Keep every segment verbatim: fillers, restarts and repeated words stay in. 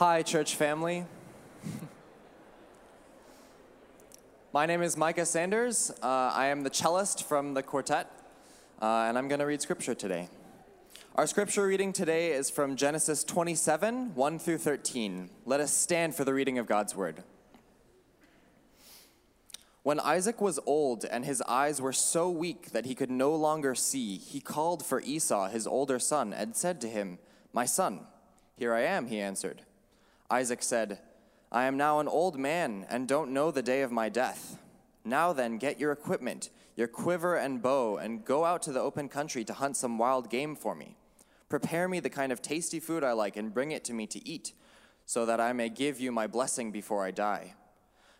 Hi, church family. My name is Micah Sanders. Uh, I am the cellist from the quartet, uh, and I'm going to read scripture today. Our scripture reading today is from Genesis twenty-seven, one through thirteen. Let us stand for the reading of God's word. When Isaac was old and his eyes were so weak that he could no longer see, he called for Esau, his older son, and said to him, "My son." "Here I am," he answered. Isaac said, "I am now an old man and don't know the day of my death. Now then, get your equipment, your quiver and bow, and go out to the open country to hunt some wild game for me. Prepare me the kind of tasty food I like and bring it to me to eat, so that I may give you my blessing before I die."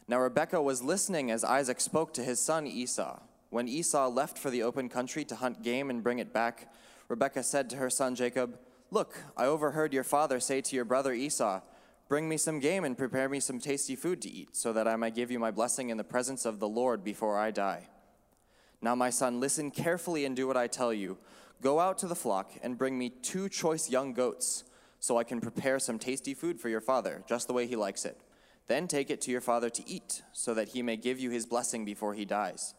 Now Rebekah was listening as Isaac spoke to his son Esau. When Esau left for the open country to hunt game and bring it back, Rebekah said to her son Jacob, "Look, I overheard your father say to your brother Esau, 'Bring me some game and prepare me some tasty food to eat, so that I may give you my blessing in the presence of the Lord before I die.' Now, my son, listen carefully and do what I tell you. Go out to the flock and bring me two choice young goats, so I can prepare some tasty food for your father, just the way he likes it. Then take it to your father to eat, so that he may give you his blessing before he dies."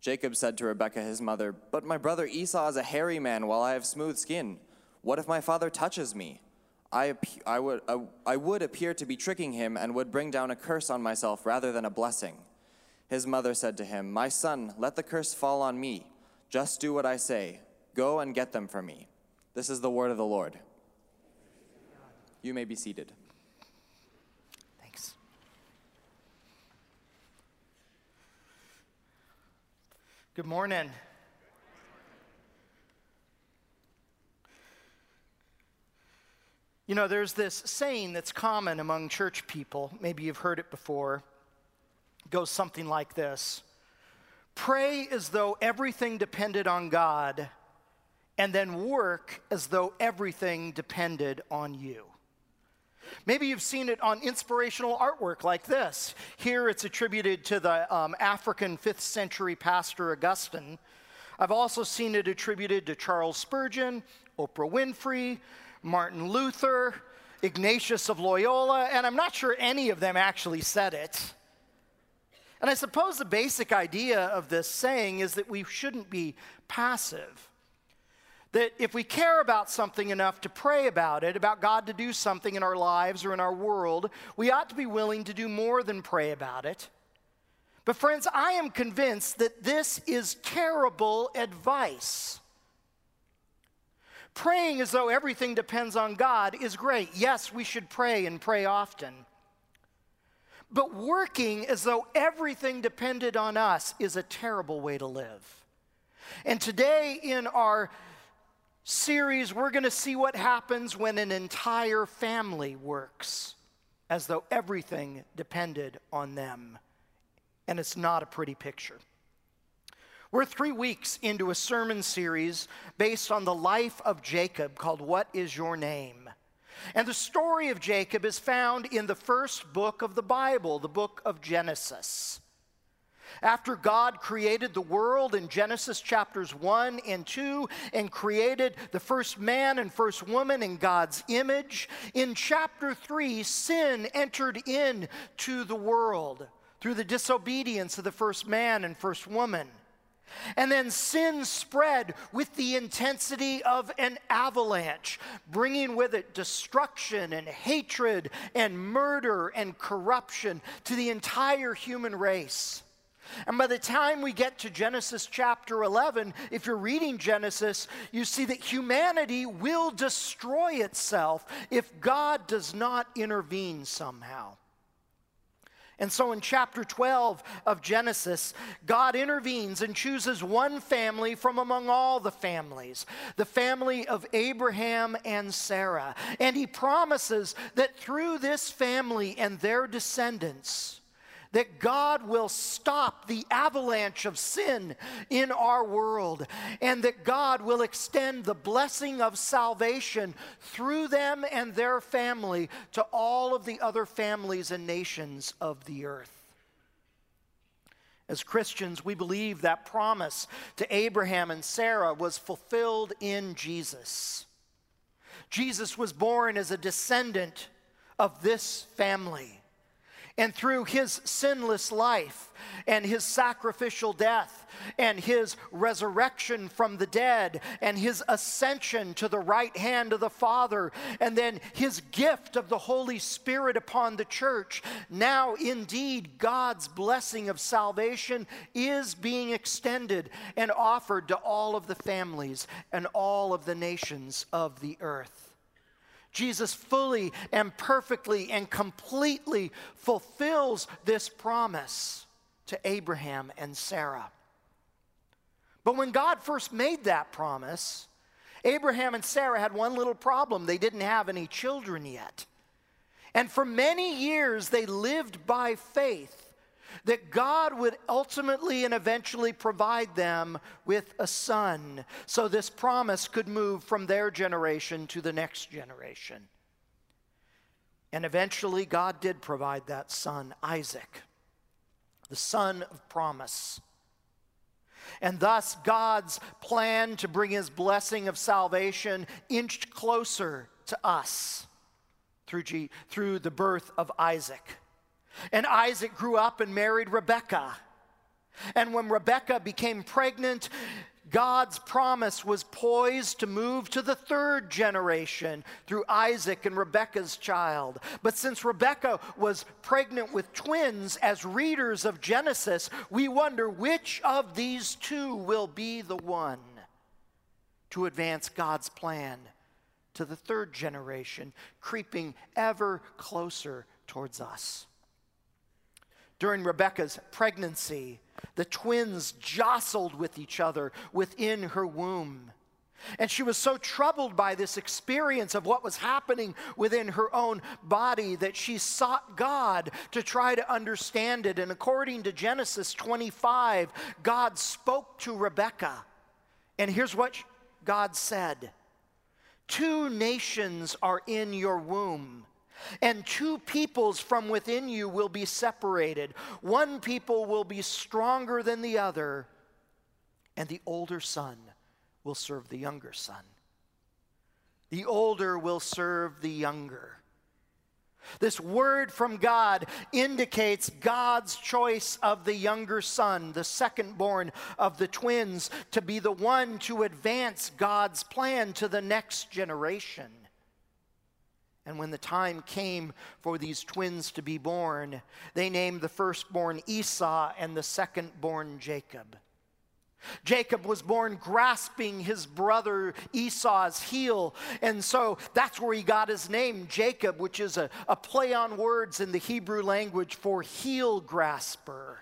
Jacob said to Rebekah, his mother, "But my brother Esau is a hairy man, while I have smooth skin. What if my father touches me? I, I, would, I, I would appear to be tricking him and would bring down a curse on myself rather than a blessing." His mother said to him, "My son, let the curse fall on me. Just do what I say. Go and get them for me." This is the word of the Lord. You may be seated. Thanks. Good morning. You know, there's this saying that's common among church people. Maybe you've heard it before. It goes something like this: pray as though everything depended on God, and then work as though everything depended on you. Maybe you've seen it on inspirational artwork like this. Here it's attributed to the um, African fifth century pastor Augustine. I've also seen it attributed to Charles Spurgeon, Oprah Winfrey, Martin Luther, Ignatius of Loyola, and I'm not sure any of them actually said it. And I suppose the basic idea of this saying is that we shouldn't be passive. That if we care about something enough to pray about it, about God to do something in our lives or in our world, we ought to be willing to do more than pray about it. But friends, I am convinced that this is terrible advice. Praying as though everything depends on God is great. Yes, we should pray and pray often. But working as though everything depended on us is a terrible way to live. And today in our series, we're going to see what happens when an entire family works as though everything depended on them. And it's not a pretty picture. We're three weeks into a sermon series based on the life of Jacob called What Is Your Name? And the story of Jacob is found in the first book of the Bible, the book of Genesis. After God created the world in Genesis chapters one and two and created the first man and first woman in God's image, in chapter three, sin entered into the world through the disobedience of the first man and first woman. And then sin spread with the intensity of an avalanche, bringing with it destruction and hatred and murder and corruption to the entire human race. And by the time we get to Genesis chapter eleven, if you're reading Genesis, you see that humanity will destroy itself if God does not intervene somehow. And so in chapter twelve of Genesis, God intervenes and chooses one family from among all the families, the family of Abraham and Sarah. And he promises that through this family and their descendants, that God will stop the avalanche of sin in our world, and that God will extend the blessing of salvation through them and their family to all of the other families and nations of the earth. As Christians, we believe that promise to Abraham and Sarah was fulfilled in Jesus. Jesus was born as a descendant of this family. And through his sinless life and his sacrificial death and his resurrection from the dead and his ascension to the right hand of the Father and then his gift of the Holy Spirit upon the church, now indeed God's blessing of salvation is being extended and offered to all of the families and all of the nations of the earth. Jesus fully and perfectly and completely fulfills this promise to Abraham and Sarah. But when God first made that promise, Abraham and Sarah had one little problem. They didn't have any children yet. And for many years, they lived by faith that God would ultimately and eventually provide them with a son, so this promise could move from their generation to the next generation. And eventually God did provide that son, Isaac, the son of promise. And thus God's plan to bring his blessing of salvation inched closer to us through, G- through the birth of Isaac. And Isaac grew up and married Rebekah. And when Rebekah became pregnant, God's promise was poised to move to the third generation through Isaac and Rebekah's child. But since Rebekah was pregnant with twins, as readers of Genesis, we wonder which of these two will be the one to advance God's plan to the third generation, creeping ever closer towards us. During Rebekah's pregnancy, the twins jostled with each other within her womb. And she was so troubled by this experience of what was happening within her own body that she sought God to try to understand it. And according to Genesis twenty-five, God spoke to Rebekah. And here's what God said: "Two nations are in your womb, and two peoples from within you will be separated. One people will be stronger than the other, and the older son will serve the younger son." The older will serve the younger. This word from God indicates God's choice of the younger son, the second born of the twins, to be the one to advance God's plan to the next generation. And when the time came for these twins to be born, they named the firstborn Esau and the secondborn Jacob. Jacob was born grasping his brother Esau's heel, and so that's where he got his name, Jacob, which is a, a play on words in the Hebrew language for heel grasper.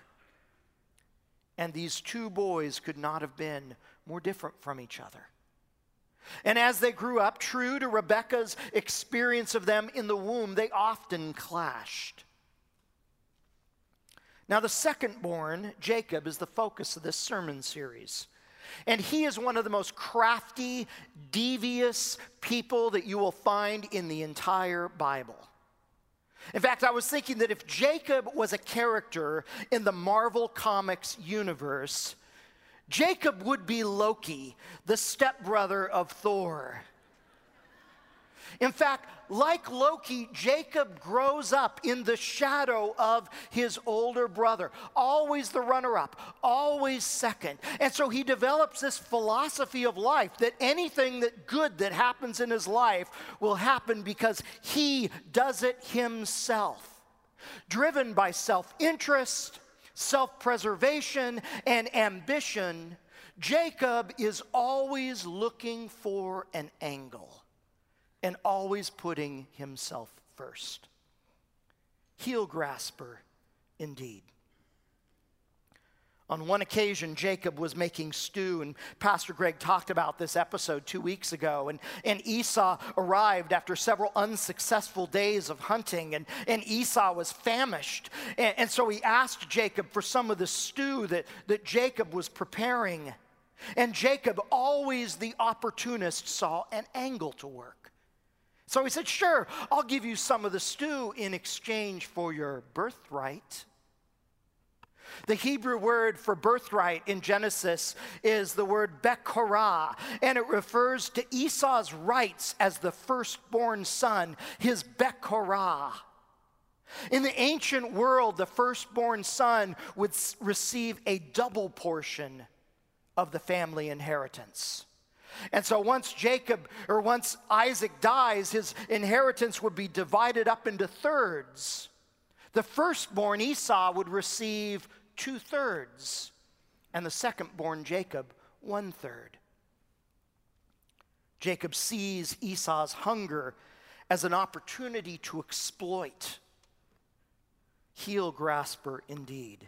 And these two boys could not have been more different from each other. And as they grew up, true to Rebekah's experience of them in the womb, they often clashed. Now, the second-born, Jacob, is the focus of this sermon series. And he is one of the most crafty, devious people that you will find in the entire Bible. In fact, I was thinking that if Jacob was a character in the Marvel Comics universe, Jacob would be Loki, the stepbrother of Thor. In fact, like Loki, Jacob grows up in the shadow of his older brother, always the runner-up, always second. And so he develops this philosophy of life that anything that good that happens in his life will happen because he does it himself, driven by self-interest, self-preservation, and ambition. Jacob is always looking for an angle and always putting himself first. Heel grasper, indeed. On one occasion, Jacob was making stew, and Pastor Greg talked about this episode two weeks ago, and, and Esau arrived after several unsuccessful days of hunting, and, and Esau was famished, and, and so he asked Jacob for some of the stew that, that Jacob was preparing, and Jacob, always the opportunist, saw an angle to work. So he said, "Sure, I'll give you some of the stew in exchange for your birthright." The Hebrew word for birthright in Genesis is the word Bekorah, and it refers to Esau's rights as the firstborn son, his Bekorah. In the ancient world, the firstborn son would receive a double portion of the family inheritance. And so once Jacob, or once Isaac dies, his inheritance would be divided up into thirds. The firstborn, Esau, would receive two-thirds, and the secondborn, Jacob, one-third. Jacob sees Esau's hunger as an opportunity to exploit. Heel grasper indeed.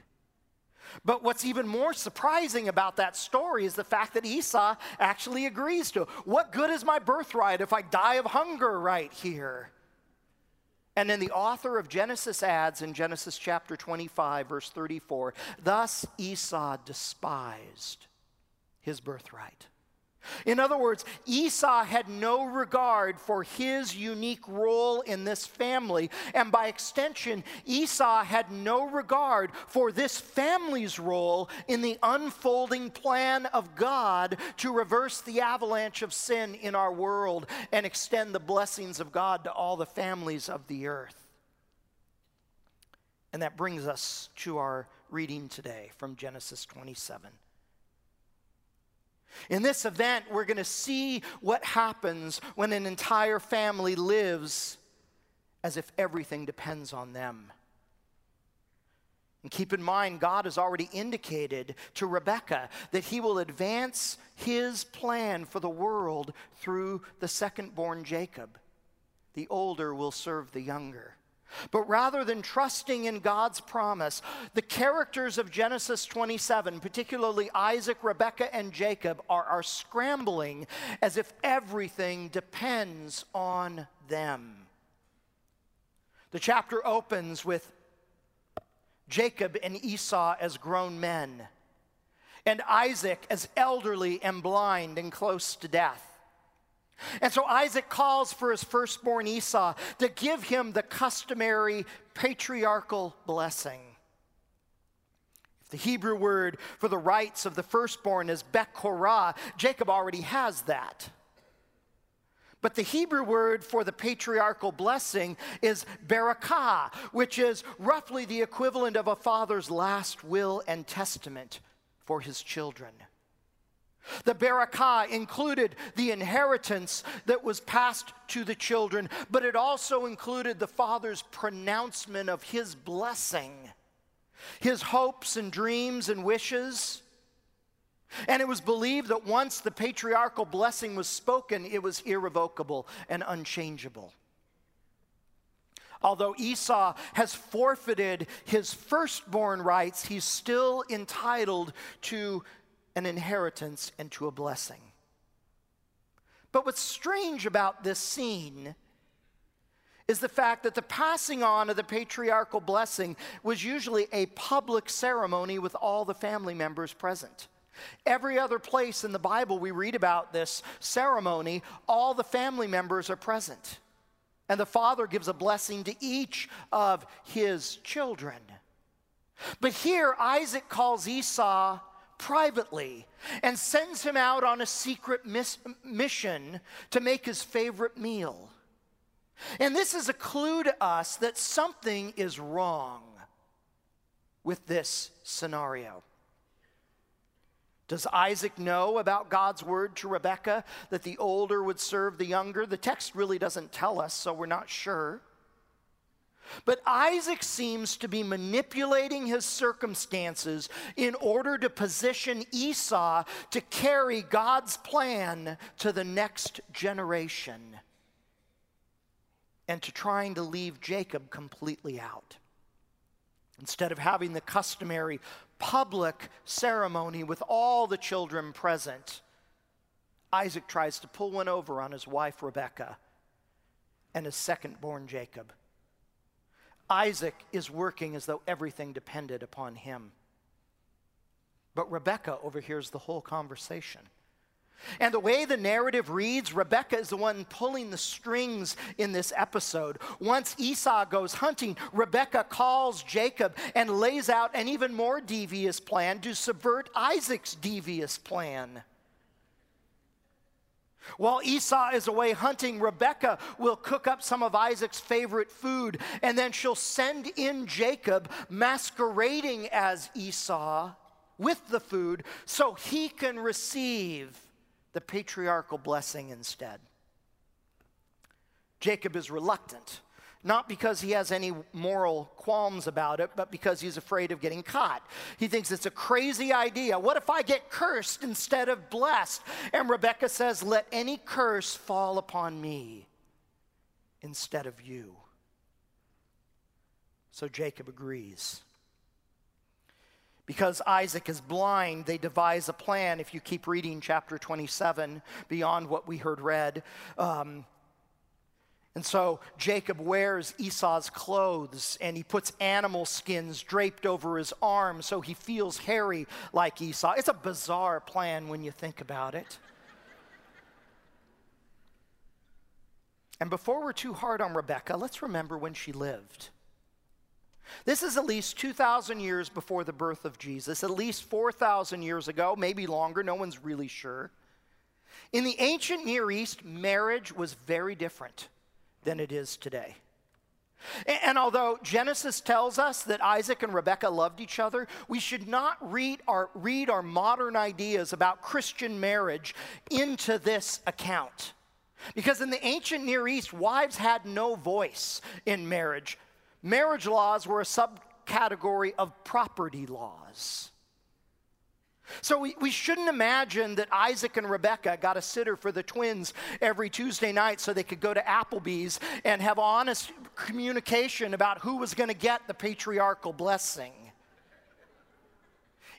But what's even more surprising about that story is the fact that Esau actually agrees to it. What good is my birthright if I die of hunger right here? And then the author of Genesis adds in Genesis chapter twenty-five, verse thirty-four, thus Esau despised his birthright. In other words, Esau had no regard for his unique role in this family, and by extension, Esau had no regard for this family's role in the unfolding plan of God to reverse the avalanche of sin in our world and extend the blessings of God to all the families of the earth. And that brings us to our reading today from Genesis twenty-seven. In this event, we're going to see what happens when an entire family lives as if everything depends on them. And keep in mind, God has already indicated to Rebekah that he will advance his plan for the world through the second-born Jacob. The older will serve the younger. But rather than trusting in God's promise, the characters of Genesis twenty-seven, particularly Isaac, Rebekah, and Jacob, are, are scrambling as if everything depends on them. The chapter opens with Jacob and Esau as grown men, and Isaac as elderly and blind and close to death. And so Isaac calls for his firstborn Esau to give him the customary patriarchal blessing. If the Hebrew word for the rights of the firstborn is Bekorah, Jacob already has that. But the Hebrew word for the patriarchal blessing is Berakah, which is roughly the equivalent of a father's last will and testament for his children. The Berakah included the inheritance that was passed to the children, but it also included the father's pronouncement of his blessing, his hopes and dreams and wishes. And it was believed that once the patriarchal blessing was spoken, it was irrevocable and unchangeable. Although Esau has forfeited his firstborn rights, he's still entitled to an inheritance and to a blessing. But what's strange about this scene is the fact that the passing on of the patriarchal blessing was usually a public ceremony with all the family members present. Every other place in the Bible we read about this ceremony, all the family members are present, and the father gives a blessing to each of his children. But here Isaac calls Esau privately and sends him out on a secret mis- mission to make his favorite meal. And this is a clue to us that something is wrong with this scenario. Does Isaac know about God's word to Rebekah that the older would serve the younger? The text really doesn't tell us, so we're not sure. But Isaac seems to be manipulating his circumstances in order to position Esau to carry God's plan to the next generation and to trying to leave Jacob completely out. Instead of having the customary public ceremony with all the children present, Isaac tries to pull one over on his wife Rebekah and his second-born Jacob. Isaac is working as though everything depended upon him. But Rebekah overhears the whole conversation. And the way the narrative reads, Rebekah is the one pulling the strings in this episode. Once Esau goes hunting, Rebekah calls Jacob and lays out an even more devious plan to subvert Isaac's devious plan. While Esau is away hunting, Rebekah will cook up some of Isaac's favorite food, and then she'll send in Jacob masquerading as Esau with the food so he can receive the patriarchal blessing instead. Jacob is reluctant, not because he has any moral qualms about it, but because he's afraid of getting caught. He thinks it's a crazy idea. What if I get cursed instead of blessed? And Rebekah says, let any curse fall upon me instead of you. So Jacob agrees. Because Isaac is blind, they devise a plan. If you keep reading chapter twenty-seven, beyond what we heard read. Um, and so Jacob wears Esau's clothes, and he puts animal skins draped over his arms so he feels hairy like Esau. It's a bizarre plan when you think about it. And before we're too hard on Rebekah, let's remember when she lived. This is at least two thousand years before the birth of Jesus, at least four thousand years ago, maybe longer, no one's really sure. In the ancient Near East, marriage was very different than it is today. And, and although Genesis tells us that Isaac and Rebekah loved each other, we should not read our, read our modern ideas about Christian marriage into this account. Because in the ancient Near East, wives had no voice in marriage. Marriage laws were a subcategory of property laws. So we, we shouldn't imagine that Isaac and Rebekah got a sitter for the twins every Tuesday night so they could go to Applebee's and have honest communication about who was going to get the patriarchal blessing.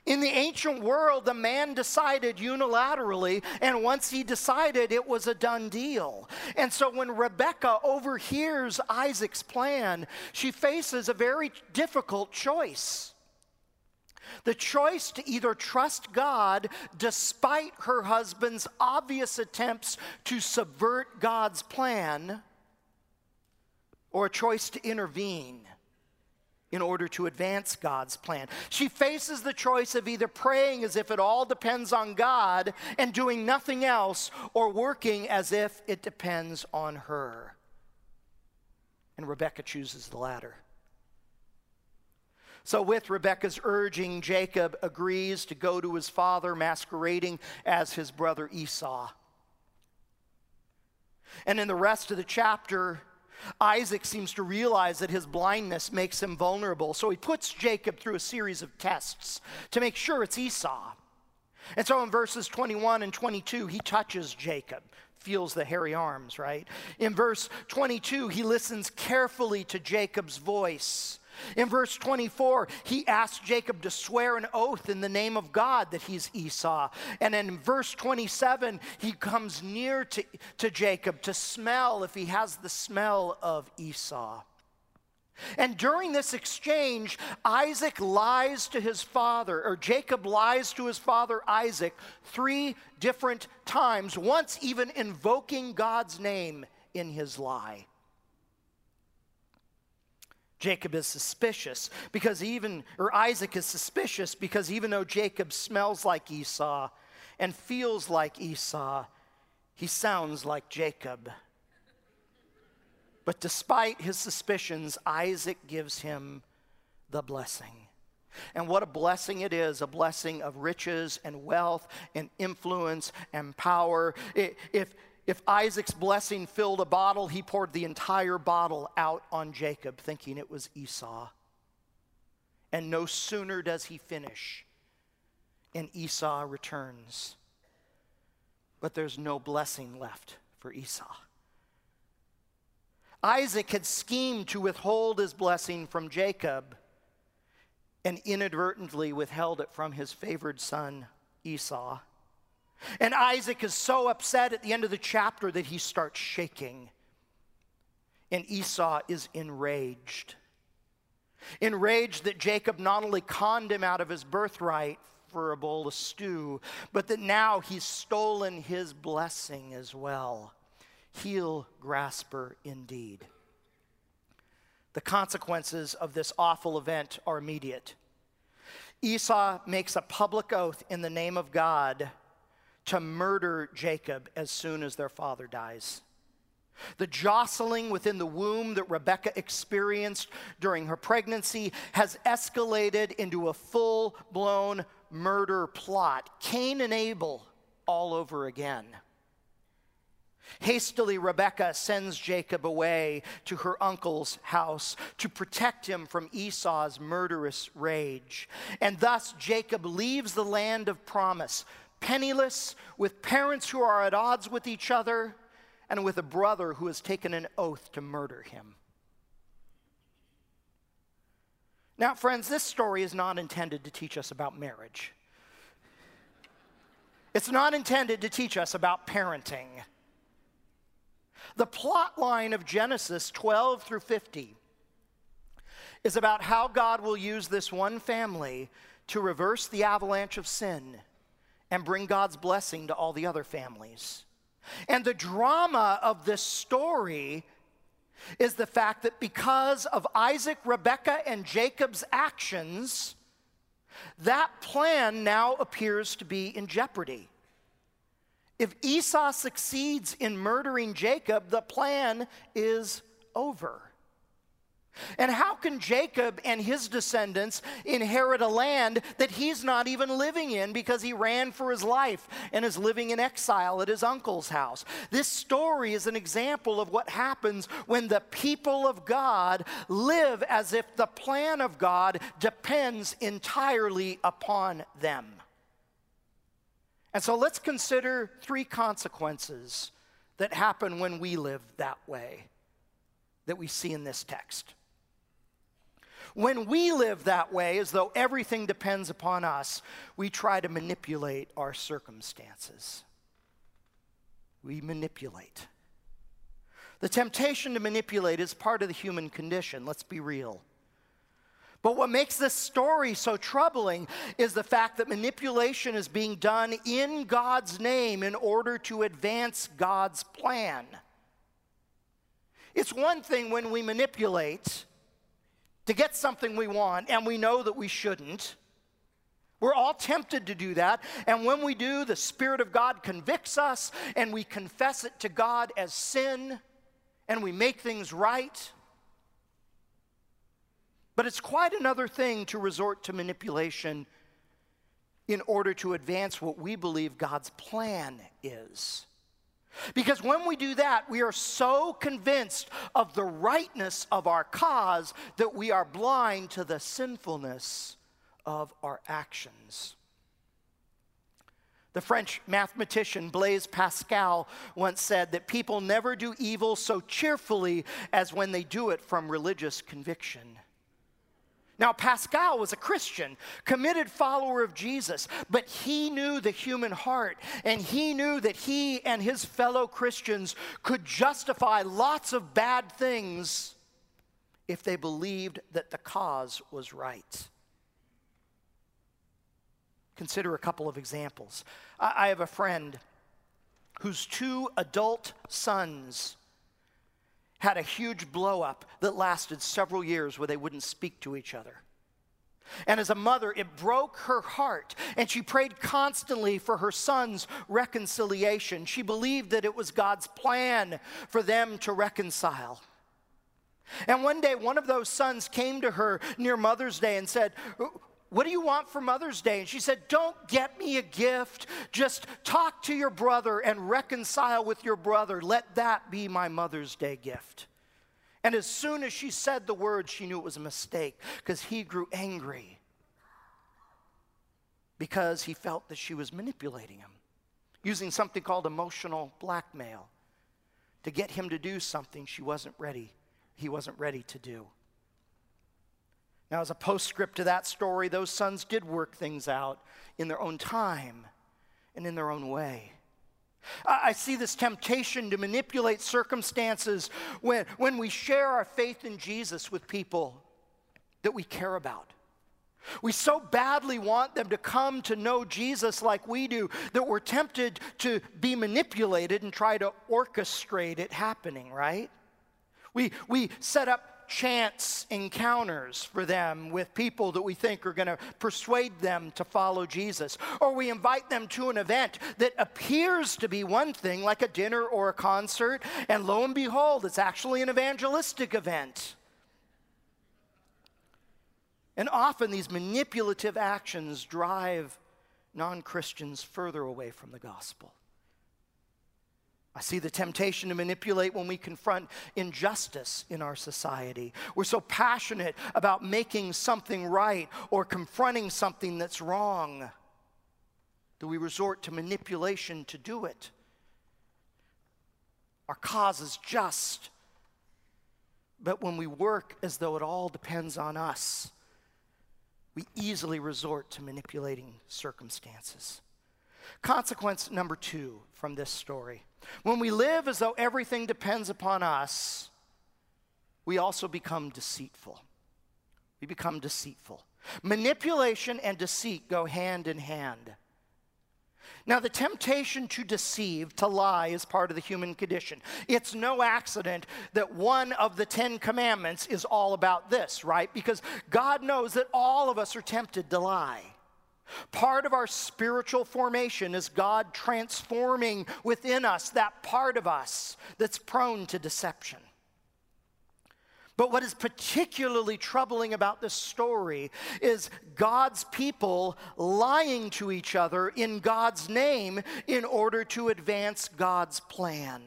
In the ancient world, the man decided unilaterally, and once he decided, it was a done deal. And so when Rebekah overhears Isaac's plan, she faces a very difficult choice. The choice to either trust God despite her husband's obvious attempts to subvert God's plan, or a choice to intervene in order to advance God's plan. She faces the choice of either praying as if it all depends on God and doing nothing else, or working as if it depends on her. And Rebekah chooses the latter. So with Rebekah's urging, Jacob agrees to go to his father masquerading as his brother Esau. And in the rest of the chapter, Isaac seems to realize that his blindness makes him vulnerable, so he puts Jacob through a series of tests to make sure it's Esau. And so in verses twenty-one and twenty-two, he touches Jacob, feels the hairy arms, right? In verse twenty-two, he listens carefully to Jacob's voice. In verse twenty-four, he asks Jacob to swear an oath in the name of God that he's Esau. And in verse twenty-seven, he comes near to, to Jacob to smell if he has the smell of Esau. And during this exchange, Isaac lies to his father, or Jacob lies to his father Isaac three different times, once even invoking God's name in his lie. Jacob is suspicious because even, or Isaac is suspicious because even though Jacob smells like Esau and feels like Esau, he sounds like Jacob. But despite his suspicions, Isaac gives him the blessing. And what a blessing it is, a blessing of riches and wealth and influence and power. If If Isaac's blessing filled a bottle, he poured the entire bottle out on Jacob, thinking it was Esau. And no sooner does he finish, and Esau returns. But there's no blessing left for Esau. Isaac had schemed to withhold his blessing from Jacob and inadvertently withheld it from his favored son, Esau. And Isaac is so upset at the end of the chapter that he starts shaking. And Esau is enraged. Enraged that Jacob not only conned him out of his birthright for a bowl of stew, but that now he's stolen his blessing as well. Heel grasper indeed. The consequences of this awful event are immediate. Esau makes a public oath in the name of God to murder Jacob as soon as their father dies. The jostling within the womb that Rebekah experienced during her pregnancy has escalated into a full-blown murder plot. Cain and Abel all over again. Hastily, Rebekah sends Jacob away to her uncle's house to protect him from Esau's murderous rage. And thus, Jacob leaves the land of promise, penniless, with parents who are at odds with each other, and with a brother who has taken an oath to murder him. Now, friends, this story is not intended to teach us about marriage. It's not intended to teach us about parenting. The plot line of Genesis twelve through fifty is about how God will use this one family to reverse the avalanche of sin and bring God's blessing to all the other families. And the drama of this story is the fact that because of Isaac, Rebekah, and Jacob's actions, that plan now appears to be in jeopardy. If Esau succeeds in murdering Jacob, the plan is over. And how can Jacob and his descendants inherit a land that he's not even living in because he ran for his life and is living in exile at his uncle's house? This story is an example of what happens when the people of God live as if the plan of God depends entirely upon them. And so let's consider three consequences that happen when we live that way, that we see in this text. When we live that way, as though everything depends upon us, we try to manipulate our circumstances. We manipulate. The temptation to manipulate is part of the human condition, let's be real. But what makes this story so troubling is the fact that manipulation is being done in God's name in order to advance God's plan. It's one thing when we manipulate to get something we want, and we know that we shouldn't. We're all tempted to do that, and when we do, the Spirit of God convicts us, and we confess it to God as sin, and we make things right. But it's quite another thing to resort to manipulation in order to advance what we believe God's plan is. Because when we do that, we are so convinced of the rightness of our cause that we are blind to the sinfulness of our actions. The French mathematician Blaise Pascal once said that people never do evil so cheerfully as when they do it from religious conviction. Now, Pascal was a Christian, committed follower of Jesus, but he knew the human heart, and he knew that he and his fellow Christians could justify lots of bad things if they believed that the cause was right. Consider a couple of examples. I have a friend whose two adult sons had a huge blow-up that lasted several years where they wouldn't speak to each other. And as a mother, it broke her heart, and she prayed constantly for her son's reconciliation. She believed that it was God's plan for them to reconcile. And one day, one of those sons came to her near Mother's Day and said, "What do you want for Mother's Day?" And she said, "Don't get me a gift. Just talk to your brother and reconcile with your brother. Let that be my Mother's Day gift." And as soon as she said the words, she knew it was a mistake because he grew angry because he felt that she was manipulating him, using something called emotional blackmail to get him to do something she wasn't ready, he wasn't ready to do. Now, as a postscript to that story, those sons did work things out in their own time and in their own way. I see this temptation to manipulate circumstances when, when we share our faith in Jesus with people that we care about, We so badly want them to come to know Jesus like we do that we're tempted to be manipulated and try to orchestrate it happening, right? We, we set up chance encounters for them with people that we think are going to persuade them to follow Jesus. Or we invite them to an event that appears to be one thing, like a dinner or a concert, and lo and behold, it's actually an evangelistic event. And often these manipulative actions drive non-Christians further away from the gospel. I see the temptation to manipulate when we confront injustice in our society. We're so passionate about making something right or confronting something that's wrong that we resort to manipulation to do it. Our cause is just, but when we work as though it all depends on us, we easily resort to manipulating circumstances. Consequence number two from this story. When we live as though everything depends upon us, we also become deceitful. We become deceitful. Manipulation and deceit go hand in hand. Now, the temptation to deceive, to lie, is part of the human condition. It's no accident that one of the Ten Commandments is all about this, right? Because God knows that all of us are tempted to lie. Part of our spiritual formation is God transforming within us that part of us that's prone to deception. But what is particularly troubling about this story is God's people lying to each other in God's name in order to advance God's plan.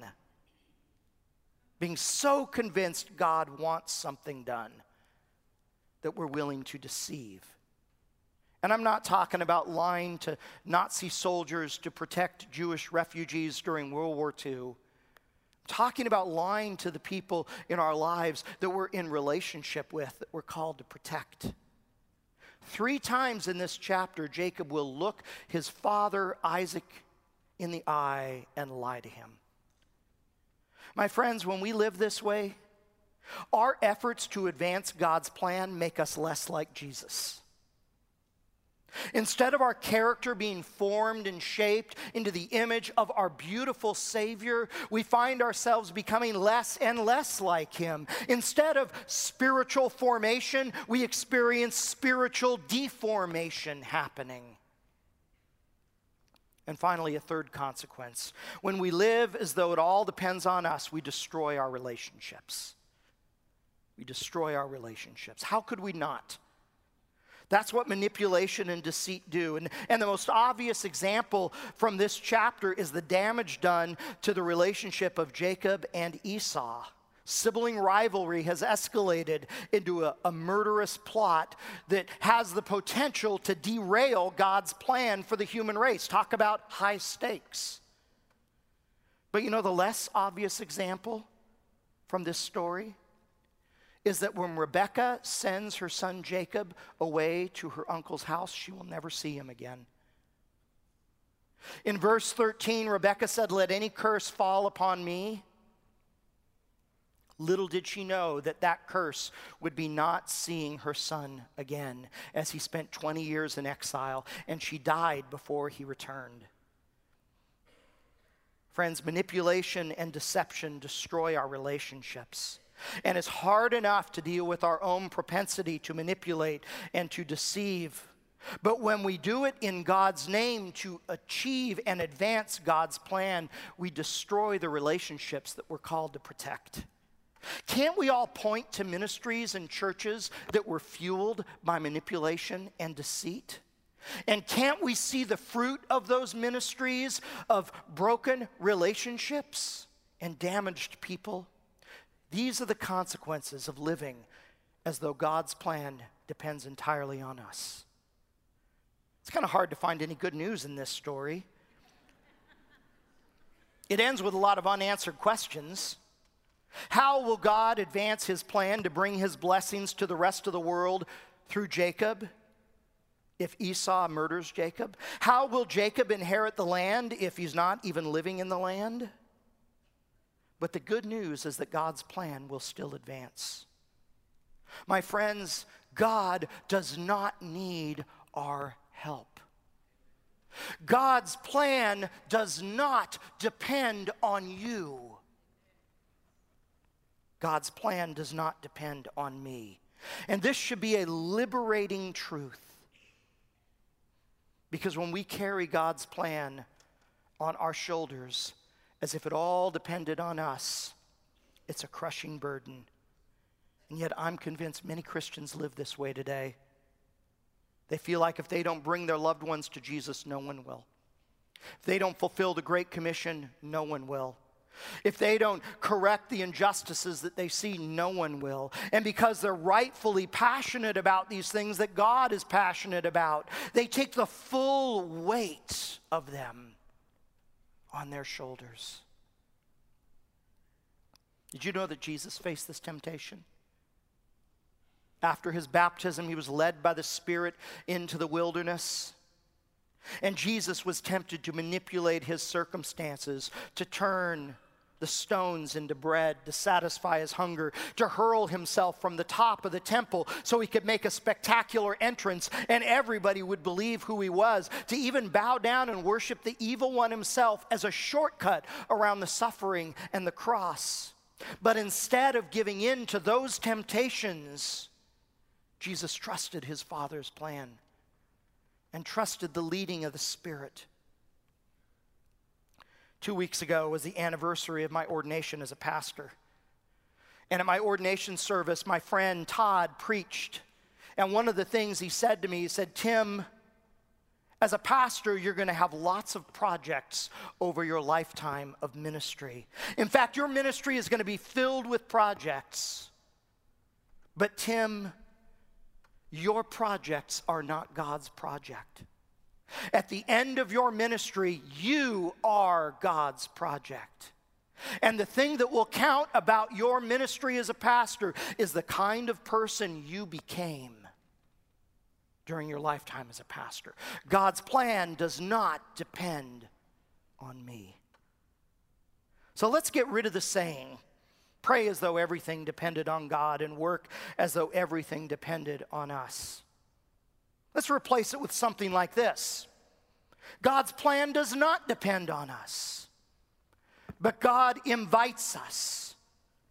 Being so convinced God wants something done that we're willing to deceive. And I'm not talking about lying to Nazi soldiers to protect Jewish refugees during World War Two. Talking about lying to the people in our lives that we're in relationship with, that we're called to protect. Three times in this chapter, Jacob will look his father Isaac in the eye and lie to him. My friends, when we live this way, our efforts to advance God's plan make us less like Jesus. Instead of our character being formed and shaped into the image of our beautiful Savior, we find ourselves becoming less and less like Him. Instead of spiritual formation, we experience spiritual deformation happening. And finally, a third consequence. When we live as though it all depends on us, we destroy our relationships. We destroy our relationships. How could we not? That's what manipulation and deceit do. And, and the most obvious example from this chapter is the damage done to the relationship of Jacob and Esau. Sibling rivalry has escalated into a, a murderous plot that has the potential to derail God's plan for the human race. Talk about high stakes. But you know the less obvious example from this story? Is that when Rebekah sends her son Jacob away to her uncle's house, she will never see him again. In verse thirteen, Rebekah said, "Let any curse fall upon me." Little did she know that that curse would be not seeing her son again, as he spent twenty years in exile, and she died before he returned. Friends, manipulation and deception destroy our relationships. And it's hard enough to deal with our own propensity to manipulate and to deceive. But when we do it in God's name to achieve and advance God's plan, we destroy the relationships that we're called to protect. Can't we all point to ministries and churches that were fueled by manipulation and deceit? And can't we see the fruit of those ministries of broken relationships and damaged people? These are the consequences of living as though God's plan depends entirely on us. It's kind of hard to find any good news in this story. It ends with a lot of unanswered questions. How will God advance His plan to bring His blessings to the rest of the world through Jacob if Esau murders Jacob? How will Jacob inherit the land if he's not even living in the land? But the good news is that God's plan will still advance. My friends, God does not need our help. God's plan does not depend on you. God's plan does not depend on me. And this should be a liberating truth. Because when we carry God's plan on our shoulders as if it all depended on us, it's a crushing burden. And yet I'm convinced many Christians live this way today. They feel like if they don't bring their loved ones to Jesus, no one will. If they don't fulfill the Great Commission, no one will. If they don't correct the injustices that they see, no one will. And because they're rightfully passionate about these things that God is passionate about, they take the full weight of them on their shoulders. Did you know that Jesus faced this temptation? After his baptism, he was led by the Spirit into the wilderness. And Jesus was tempted to manipulate his circumstances, to turn the stones into bread, to satisfy his hunger, to hurl himself from the top of the temple so he could make a spectacular entrance and everybody would believe who he was, to even bow down and worship the evil one himself as a shortcut around the suffering and the cross. But instead of giving in to those temptations, Jesus trusted his Father's plan and trusted the leading of the Spirit. Two weeks ago was the anniversary of my ordination as a pastor. And at my ordination service, my friend Todd preached. And one of the things he said to me, he said, "Tim, as a pastor, you're going to have lots of projects over your lifetime of ministry. In fact, your ministry is going to be filled with projects. But Tim, your projects are not God's project. At the end of your ministry, you are God's project. And the thing that will count about your ministry as a pastor is the kind of person you became during your lifetime as a pastor. God's plan does not depend on me." So let's get rid of the saying, "Pray as though everything depended on God and work as though everything depended on us." Let's replace it with something like this. God's plan does not depend on us, but God invites us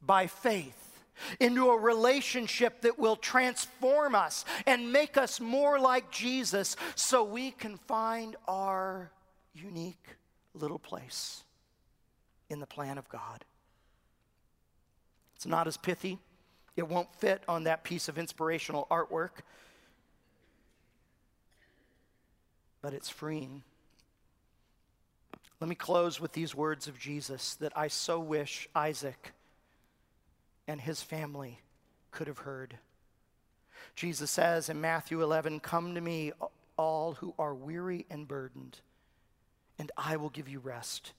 by faith into a relationship that will transform us and make us more like Jesus so we can find our unique little place in the plan of God. It's not as pithy. It won't fit on that piece of inspirational artwork. But it's freeing. Let me close with these words of Jesus that I so wish Isaac and his family could have heard. Jesus says in Matthew eleven, "Come to me, all who are weary and burdened, and I will give you rest.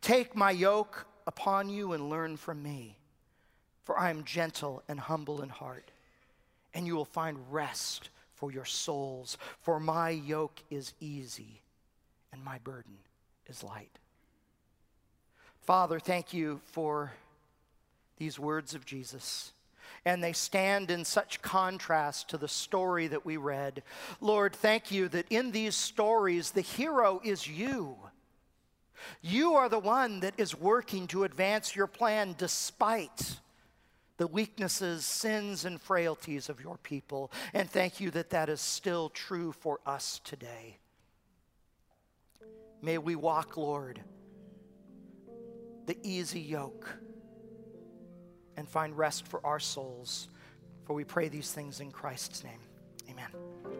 Take my yoke upon you and learn from me. For I am gentle and humble in heart, and you will find rest for your souls. For my yoke is easy, and my burden is light." Father, thank you for these words of Jesus. And they stand in such contrast to the story that we read. Lord, thank you that in these stories, the hero is you. You are the one that is working to advance your plan despite the weaknesses, sins, and frailties of your people. And thank you that that is still true for us today. May we walk, Lord, the easy yoke and find rest for our souls. For we pray these things in Christ's name. Amen.